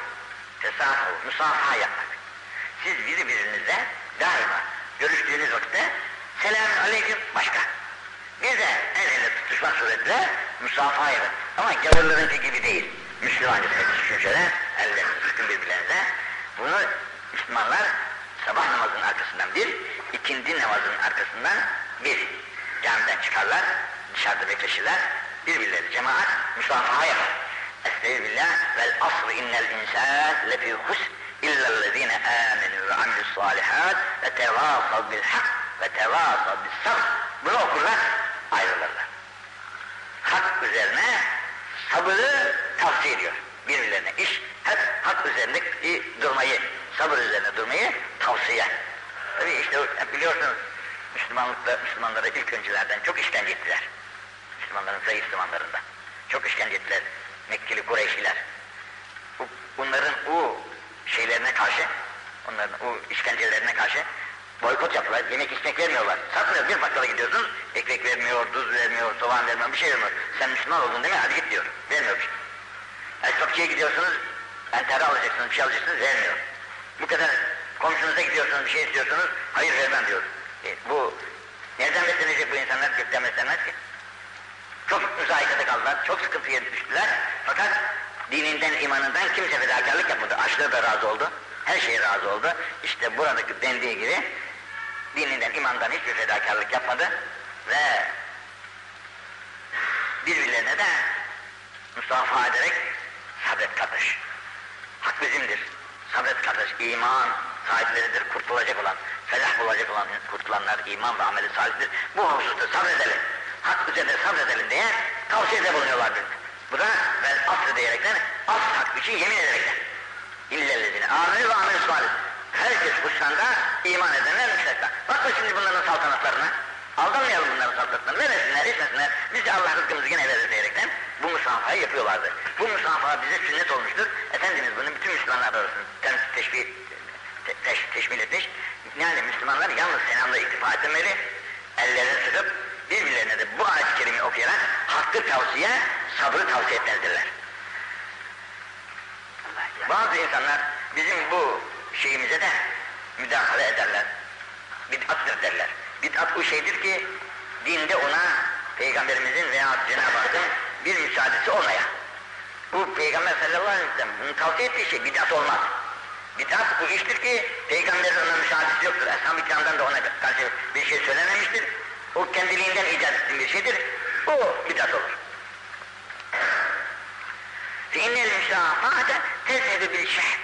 tesafahu, musafaha yapmak. Siz birbirinizle daima görüştüğünüz vakitte selam aleyküm başka. Bize el ele tutuşmak suretiyle musafaha yapın. Ama gavurlarınki gibi değil. Müslümancısına düşünceler, ellerini sıkın birbirlerine. Bunu Müslümanlar sabah namazının arkasından bir, ikindi namazının arkasından bir. Camiden çıkarlar, dışarıda bekleşirler, birbirleri cemaat musafaha yapar. Estağfirullah vel asr innel insan lefî husr illellezîne âmenû ve amilü's-sâlihât ve tevâsav bil hak ve tevâsav bis sabr. Bunu okurlar, ayrılırlar. Hak üzerine sabrı tavsiye ediyor. Birbirlerine iş, hep hak üzerindeki durmayı, sabır üzerine durmayı tavsiye. Tabii işte biliyorsunuz Müslümanlıkta Müslümanlara ilk öncülerden çok işkence ettiler. Müslümanların zayıf zamanlarında çok işkence ettiler. Mekkeli Kureyşliler, bunların o şeylerine karşı, onların o işkencelerine karşı boykot yapıyorlar, yemek içmek vermiyorlar. Satmıyor, bir bakkala gidiyorsunuz, ekmek vermiyor, tuz vermiyor, soğan vermiyor, bir şey vermiyor. Sen Müslüman oldun değil mi? Hadi git diyor, vermiyor bir şey. Esnafçıya gidiyorsunuz, enteri alacaksınız, bir şey alacaksınız, vermiyor. Bu kadar komşunuza gidiyorsunuz, bir şey istiyorsunuz, hayır vermem diyor. Bu, nereden beslenecek bu insanlar? Gökten beslenmez ki. Çok müzayikada kaldılar, çok sıkıntıya düştüler fakat dininden, imanından kimse fedakarlık yapmadı. Açlığa da razı oldu, her şeye razı oldu. İşte buradaki dendiği gibi dininden, imandan hiçbir fedakarlık yapmadı ve birbirlerine de musafaha ederek sabret kardeş, hak bizimdir, sabret kardeş, iman sahipleridir, kurtulacak olan, felah bulacak olan, kurtulanlar iman ve ameli salihdir, bu hususta sabredelim. Hak üzerinde sabredelim diye tavsiyede bulunuyorlar birbirine. Bu da vel asr diyerekten, asr hakkı için yemin ederekten. İllellezine amel ve amel sual. Herkes kuşanda iman edenler müstesna. Bakma şimdi bunların saltanatlarına. Aldanmayalım bunların saltanatlarına. Veresinler, içmesinler. Biz de Allah rızkımızı gene verir diyerekten bu musafahayı yapıyorlardı. Bu musafaha bize sünnet olmuştur. Efendimiz bunu bütün Müslümanlar arasında teşmil etmiş. Yani Müslümanlar yalnız selamla iktifa etmeli. Ellerini sıkıp birbirlerine de bu ayet-i kerimeyi okuyarak hakkı tavsiye, sabrı tavsiye etmelidirler. Bazı insanlar bizim bu şeyimize de müdahale ederler. Bid'attır derler. Bid'at o şeydir ki dinde ona Peygamberimizin veya Cenab-ı Hakk'ın bir müsaadesi olmaya. Bu Peygamber sallallahu aleyhi ve sellem'in tavsiye ettiği şey bid'at olmaz. Bid'at bu iştir ki Peygamberin ona müsaadesi yoktur. Ashab-ı kiramdan da ona karşı bir şey söylememiştir. O kendiliğinden icat ettiği bir şeydir, o bidat olur. فَاِنَّ الْمُسَافَةَ تَذْهَبِ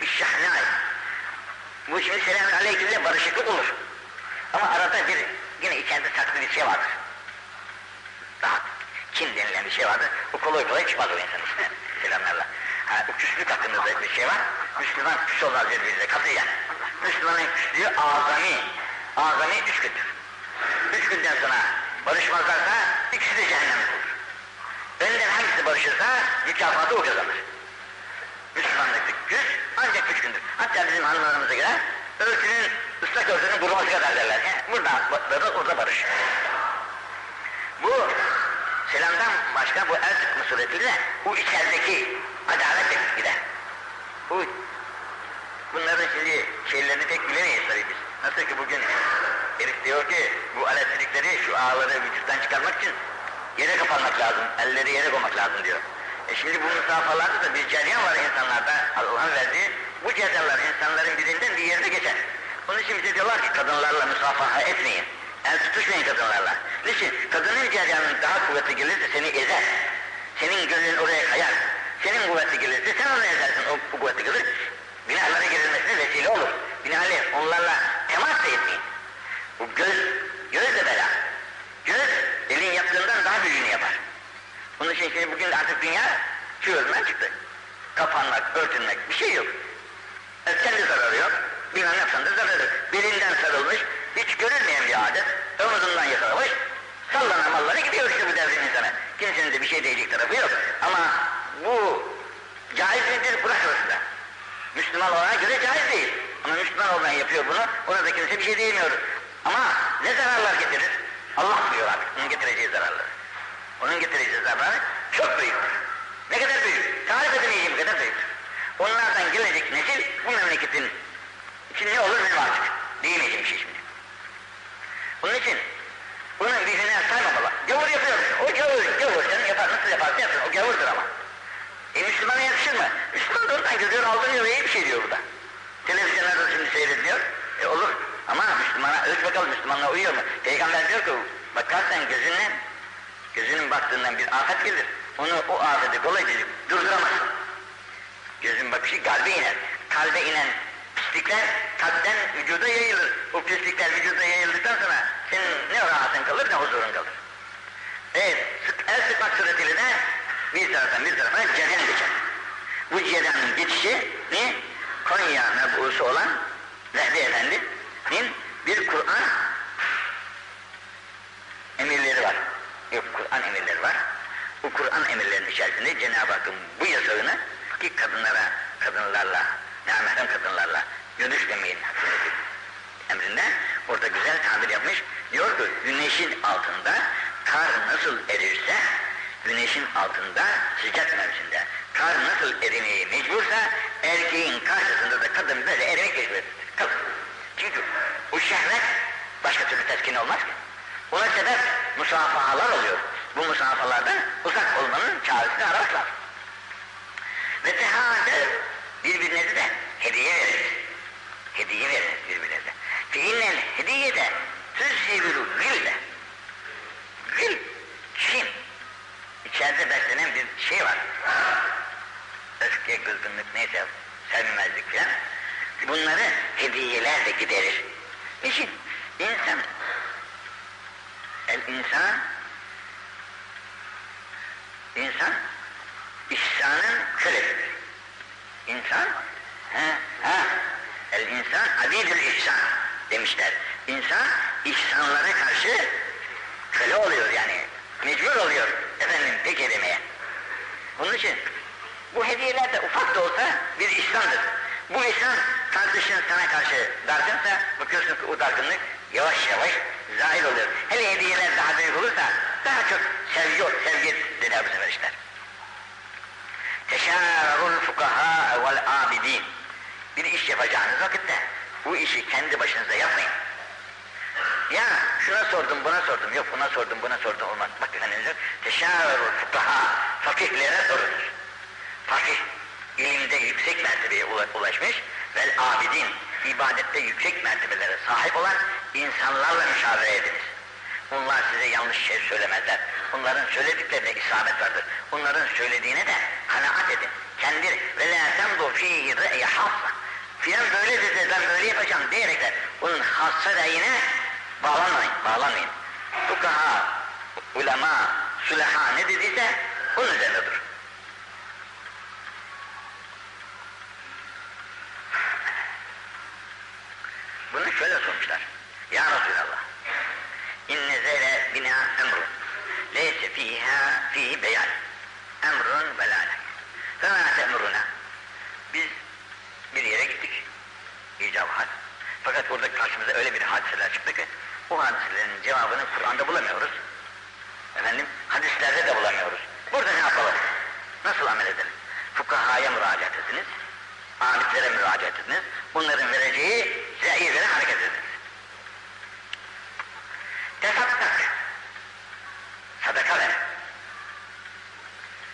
بِالشَّحْنَاءِ Bu şimdi selam aleykümle barışıklık olur. Ama arada bir, yine içeride saklı bir şey vardır. Daha kil denilen bir şey vardı. O kolay kolay çıkmaz o insanın üstüne selamlarla. Ha, o küslük hakkında da bir şey var. Müslüman küs olmaz birbirine, katı yani. Müslümanın küslüğü azami 3 gündür. 3 günden sonra barışmazlarsa ikisi de cehenneme olur. Önden hangisi barışırsa mükafatı o kazanır. Müslümanlık güç ancak 3 gündür. Hatta bizim hanımlarımıza göre örtünün, ıslak örtünün burması kadar derler. Yani burada orada barış. Bu selamdan başka bu el tutma suretiyle bu içerideki adalet demek gider. Bu bunların şimdi şeylerini pek bilemeyiz tabii biz. Nasıl ki bugün herif diyor ki bu aletlikleri, şu ağları vücuttan çıkarmak için yere kapanmak lazım, elleri yere koymak lazım diyor. Şimdi bu musafalarda da bir ceryan var insanlarda, Allah'ın verdiği. Bu ceryanlar insanların birinden bir yerine geçer. Onun için bize diyorlar ki kadınlarla musafaha etmeyin, el tutuşmayın kadınlarla. Niçin? Kadının ceryanının daha kuvvetli gelirse seni ezer. Senin gönlün oraya kayar. Senin kuvvetli gelirse sen onu ezersin, o kuvvetli gelir. Günahlara girilmesine vesile olur. Binaenaleyh onlarla temas da etmeyin. Bu göz de bela. Göz, elin yaptığından daha büyüğünü yapar. Bunun için şimdi bugün artık dünya çığırından çıktı. Kapanmak, örtünmek bir şey yok. Öpten de zararı yok, bilmem yapsan da zararı yok. Belinden sarılmış, hiç görülmeyen bir adet, omuzundan yakalamış, sallanan mallara gidiyor işte bu devrin insana. Kimsenin de bir şey diyecek tarafı yok. Ama bu caiz midir? Bırak orası da. Müslüman olana göre caiz değil. Ama Müslüman olana yapıyor bunu, ona da kimse bir şey diyemiyor. Ama ne zararlar getirir? Allah biliyor artık bunun getireceği zararları. Onun getireceği zararı çok büyüktür. Ne kadar büyük? Tarif edemeyeceğim kadar büyüktür. Onlardan gelecek nesil bu memleketin için ne olur ne artık diyemeyeceğim bir şey şimdi. Bunun için bunun bir hüner saymamalı. Gavur yapıyor. O gavur. Sen yapar, nasıl yaparsın yapsın. O gavurdur ama. Müslümana yakışır mı? Müslüman da oradan görüyor, aldırıyor ve iyi bir şey diyor burada. Televizyonlarda şimdi seyrediliyor. Olur. Ama Müslümana ölç bakalım, Müslümanla uyuyor mu? Peygamber diyor ki, bakarsan gözünün baktığından bir afet gelir. O afeti kolay değil, durduramazsın. Gözün bakışı kalbe iner. Kalbe inen pislikler kalpten vücuda yayılır. O pislikler vücuda yayıldıktan sonra senin ne rahatın kalır ne huzurun kalır. Evet, el sıkmak suretiyle de bir taraftan bir tarafa ceryan geçer. Bu ceryanın geçişi ne? Konya mebusu olan Vehbi Efendi'nin bir Kur'an emirleri var. Yok, Kur'an emirleri var. Bu Kur'an emirlerinin içerisinde Cenab-ı Hakk'ın bu yasağını ki kadınlarla, namahrem kadınlarla görüşmemeyin emrinde orada güzel tabir yapmış. Diyor ki, güneşin altında kar nasıl erirse, güneşin altında sıcak mevsiminde kar nasıl erimeye mecbursa, erkeğin karşısında da kadın böyle erimek mecbur. Çünkü bu şehvet başka türlü teskin olmaz ki. Ona sebep musafahalar oluyor. Bu musafahalarda uzak olmanın çaresini aramak lazım. Ve tehâdel birbirinize de hediye verir. Hediye verir birbirinize. Fe innen hediye de tüzhibiru gülde. Gül, çim. İçeride beslenen bir şey var. Öfke, kızgınlık neyse, sevmezlik falan. Bunları hediyelerle giderir. Niçin? İnsan ihsanın kölesidir. El insan abidül ihsan demişler. İnsan ihsanlara karşı köle oluyor yani. Mecbur oluyor pek edemeye. Onun için bu hediyeler de ufak da olsa bir ihsandır. Bu ihsan kardeşin sana karşı dargınsa bakıyorsun ki o dargınlık yavaş yavaş zahir oluyor. Hele hediyeler daha büyük olursa daha çok sevgi deniyor bu sefer işler. Teşârul fukahâ vel âbidîn. Bir iş yapacağınız vakitte bu işi kendi başınıza yapmayın. Ya şuna sordum, buna sordum, yok buna sordum, buna sordum olmaz. Bak efendim, teşârul fukahâ, fakihlere sorunuz. Fakih, ilimde yüksek mertebeye ulaşmış vel âbidîn, ibadette yüksek mertebelere sahip olan insanlarla müşavere ediniz. Bunlar size yanlış şey söylemezler. Bunların söylediklerine isabet vardır. Bunların söylediğine de kanaat edin. Kendi وَلَا تَمْضُوا ف۪يهِ رَيْهِ حَصَّ filan böyle dedi, ben böyle yapacağım diyerekler onun hassa reyine bağlanmayın. Fukaha, ulema, Süleha ne dediyse onun üzerine dur. Bunu şöyle sormuşlar. Ya Resulallah. İnne zeyre bina emrun. Leyse fiha fihi beyan. Emrun velâlek. Fena temruna. Biz bir yere gittik. İcab-ı hal. Fakat orada karşımıza öyle bir hadiseler çıktı ki o hadiselerin cevabını Kur'an'da bulamıyoruz. Efendim, hadislerde de bulamıyoruz. Burada ne yapalım? Nasıl amel edelim? Fukahaya müracaat ediniz, alimlere müracaat ediniz, bunların vereceği size iyi göre hareket ediniz. Tefaktak, sadaka ver.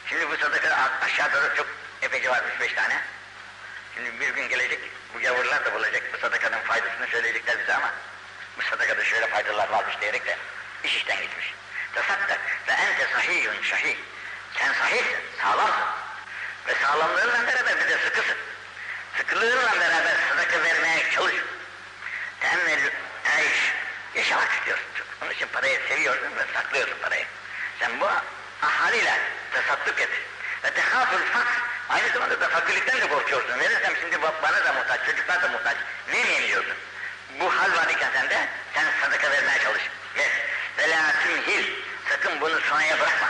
Şimdi bu sadaka aşağı doğru çok epeyce var, 3-5 tane. Şimdi bir gün gelecek, bu yavrular da bulacak, bu sadakanın faydasını söyleyecekler bize ama bu sadakada şöyle faydalar varmış diyerek de iş işten gitmiş. Tasaddak ve ente sahihun şahih. Sen sahihsin, sağlamsın. Ve sağlamlığınla beraber bir de sıkısın. Sıkılığınla beraber sadaka vermeye çalış. Temel ayş, yaşamak istiyorsun. Onun için parayı seviyorsun ve saklıyorsun parayı. Sen bu ahaliyle tasadduk et. Ve tehaful fakr. Aynı zamanda da fakirlikten de korkuyorsun. Verirsem şimdi bana da muhtaç, çocuklar da muhtaç. Ne miyim diyorsun? Bu hal var iken sende, sen sadaka vermeye çalış. Ver. Ve lâ tümhil. Sakın bunu sonraya bırakma.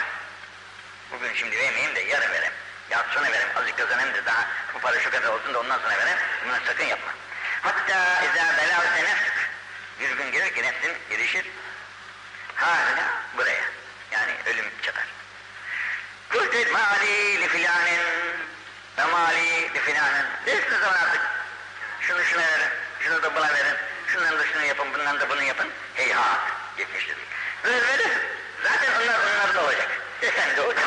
Bugün şimdi vermeyeyim de yarın vereyim. Ya sonra vereyim, azıcık kazanayım da daha bu para şu kadar olsun da ondan sonra vereyim. Bunu sakın yapma. Hatta izâ belâvse nefsik. Bir gün gelir ki nefsin gelişir. Hâlâ buraya. Yani ölüm çatar. Kuhdid mâli li filânin ve mâli li filânin. Değilsiniz zaman artık. Şunu şuna verin, şunu da buna verin. Şundan da şunu yapın, bundan da bunu yapın. Heyhat gitmiştir. Bunu verirsin. Zaten onlar da olacak. Desen de olacak.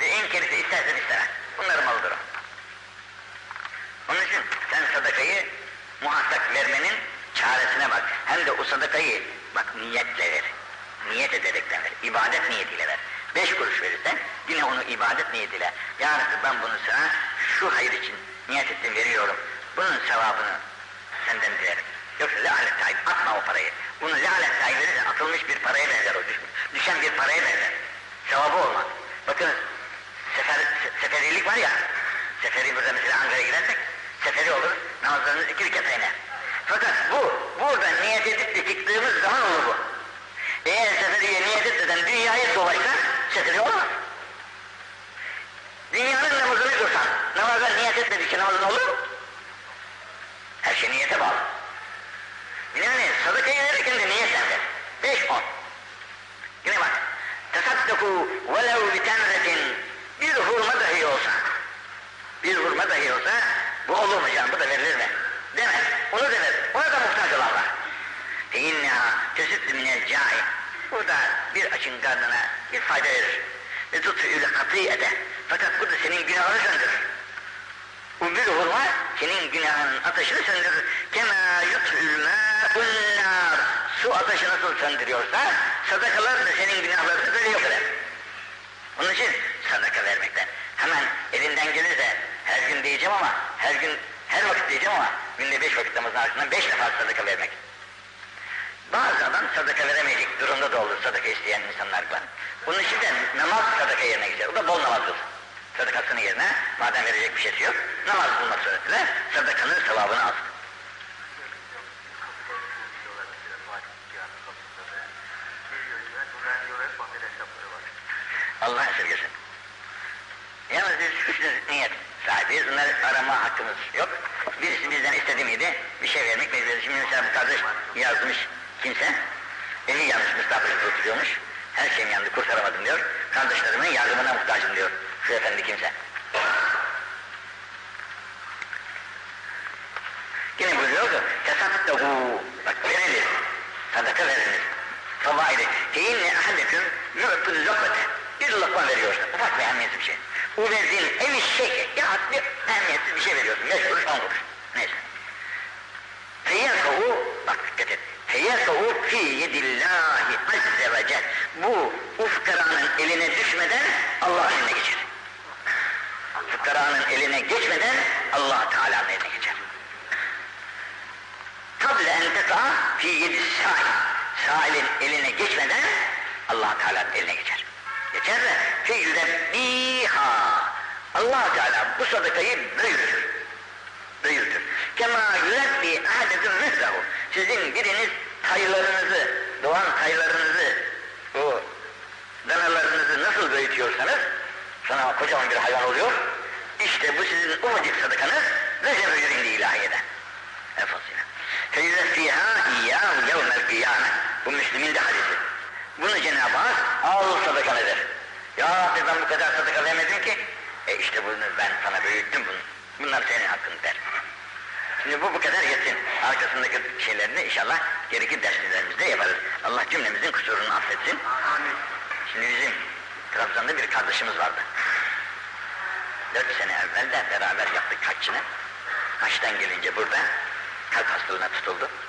Ve en kerisi istersen istemez. Bunların malıdır o. Onun için sen sadakayı muhakkak vermenin çaresine bak. Hem de o sadakayı bak niyetle ver. Niyet ederekten ver. İbadet niyetiyle ver. 5 kuruş verirsen yine onu ibadet niyetiyle. Ya Rabbi ben bunu sana şu hayır için niyet ettim veriyorum. Bunun sevabını senden dilerim. Yoksa lanet sahibi atma o parayı. Bunu lanet sahibi verirsen atılmış bir paraya benzer o düşmüş. Düşen bir paraya benzer. Sevabı olmaz. Bakınız seferilik var ya. Seferi burada mesela Ankara'ya gidersek seferi olur. Namazlarınız 2 rekat iner. Fakat burada niyet edip de çıktığımız zaman olur bu. Eğer seferiye niyet etmeden dünyayı dolaşsa seferi olmaz. Dünyanın namazını kılsan, namaza niyet etmedikçe namazın olur mu? Her şey niyete bağlı. Binaenaleyh sadakayı verirken de niyet sende. 5-10. Yine bak. Tasadduku velev bitenretin. Bir hurma dahi olsa. Bir hurma dahi olsa bu olur mu canım? Bu da verilir mi? Demez. Onu da ver. Ona da muhtaç olanlar. فَاِنَّهَا تَسُدْ مِنَ الْجَائِ Burada bir açın karnına bir fayda verir. Ve tutuyla katı eder. Fakat bu da senin günahını söndürür. Bu bir hurma senin günahının ateşini söndürür. كَمَا يُطْعُلْ مَاُنَّارِ Su ateşi nasıl söndürüyorsa sadakalar da senin günahlarını böyle yok eder. Onun için sadaka vermekten. Hemen elinden gelirse her gün diyeceğim ama her vakit diyeceğim ama günde 5 vakit namazın arkasından 5 defa sadaka vermek. Bazı adam sadaka veremeyecek durumda da olur sadaka isteyen insanlar var. Bunun için de namaz sadaka yerine geçer. O da bol namaz olur. Sadakasının yerine madem verecek bir şeysi yok, namaz bulmak suretiyle sadakanın sevabını alsın. Allah'a sevgisin. Yalnız biz hüsnü niyet sahibiyiz. Bunları arama hakkımız yok. Birisi bizden istedi miydi? Bir şey vermek mecburiyeti. Şimdi mesela bu kardeş yazmış. Kimse evi yanlış müstahbirlikte oturuyormuş. Her şeyim yandı, kurtaramadım diyor. Kardeşlerimin yardımına muhtacım diyor. Şu efendi kimse. Yine buyuruyor ki, Tesadduhu, bak verilir, sadaka verilir. Favaili, feinne ahadeküm yu'tul lokmete. Bir lokma veriyorsun, ufak bir ehemmiyetsiz bir şey. O verdiğin evi şey, ya bir ehemmiyetsiz bir şey veriyorsun, 5 kuruş, 10 kuruş. Neyse. Feyerkahu, bak dikkat et. فَيَسَعُوا فِي يَدِ اللّٰهِ عَزَّ وَجَلْ Bu fukkaranın eline düşmeden Allah'ın eline geçer. Fukkaranın eline geçmeden Allah-u Teala'nın eline geçer. قَبْلَ اَنْ تَقَى فِي يَدِ السَّائِلِ Sahilin eline geçmeden Allah-u Teala'nın eline geçer. yeterle fe yürebbiha. Allah-u Teala bu sadakayı büyütür. Büyütür. Kema yürebbi ahadetun mehzahu. Sizin biriniz taylarınızı, doğan taylarınızı, o danalarınızı nasıl büyütüyorsanız, sonra kocaman bir hayvan oluyor. İşte bu sizin ufacık sadakanız ve zevcürin de ilahiyeden. En fasıyla. Feyyüzeffiha iyyahu yevmel kıyâme. Bu Müslüm'ün de hadisi. Bunu Cenab-ı Hak al sadakan eder. Ya ben bu kadar sadaka vermedim ki. İşte bunu ben sana büyüttüm bunu. Bunlar senin hakkın der. Şimdi bu kadar yetin. Arkasındaki şeylerini inşallah gerekli derslerimizde yaparız. Allah cümlemizin kusurunu affetsin. Amin. Şimdi bizim Trabzon'da bir kardeşimiz vardı. 4 sene evvel de beraber yaptık Haç'ını. Haç'tan gelince burada kalp hastalığına tutuldu.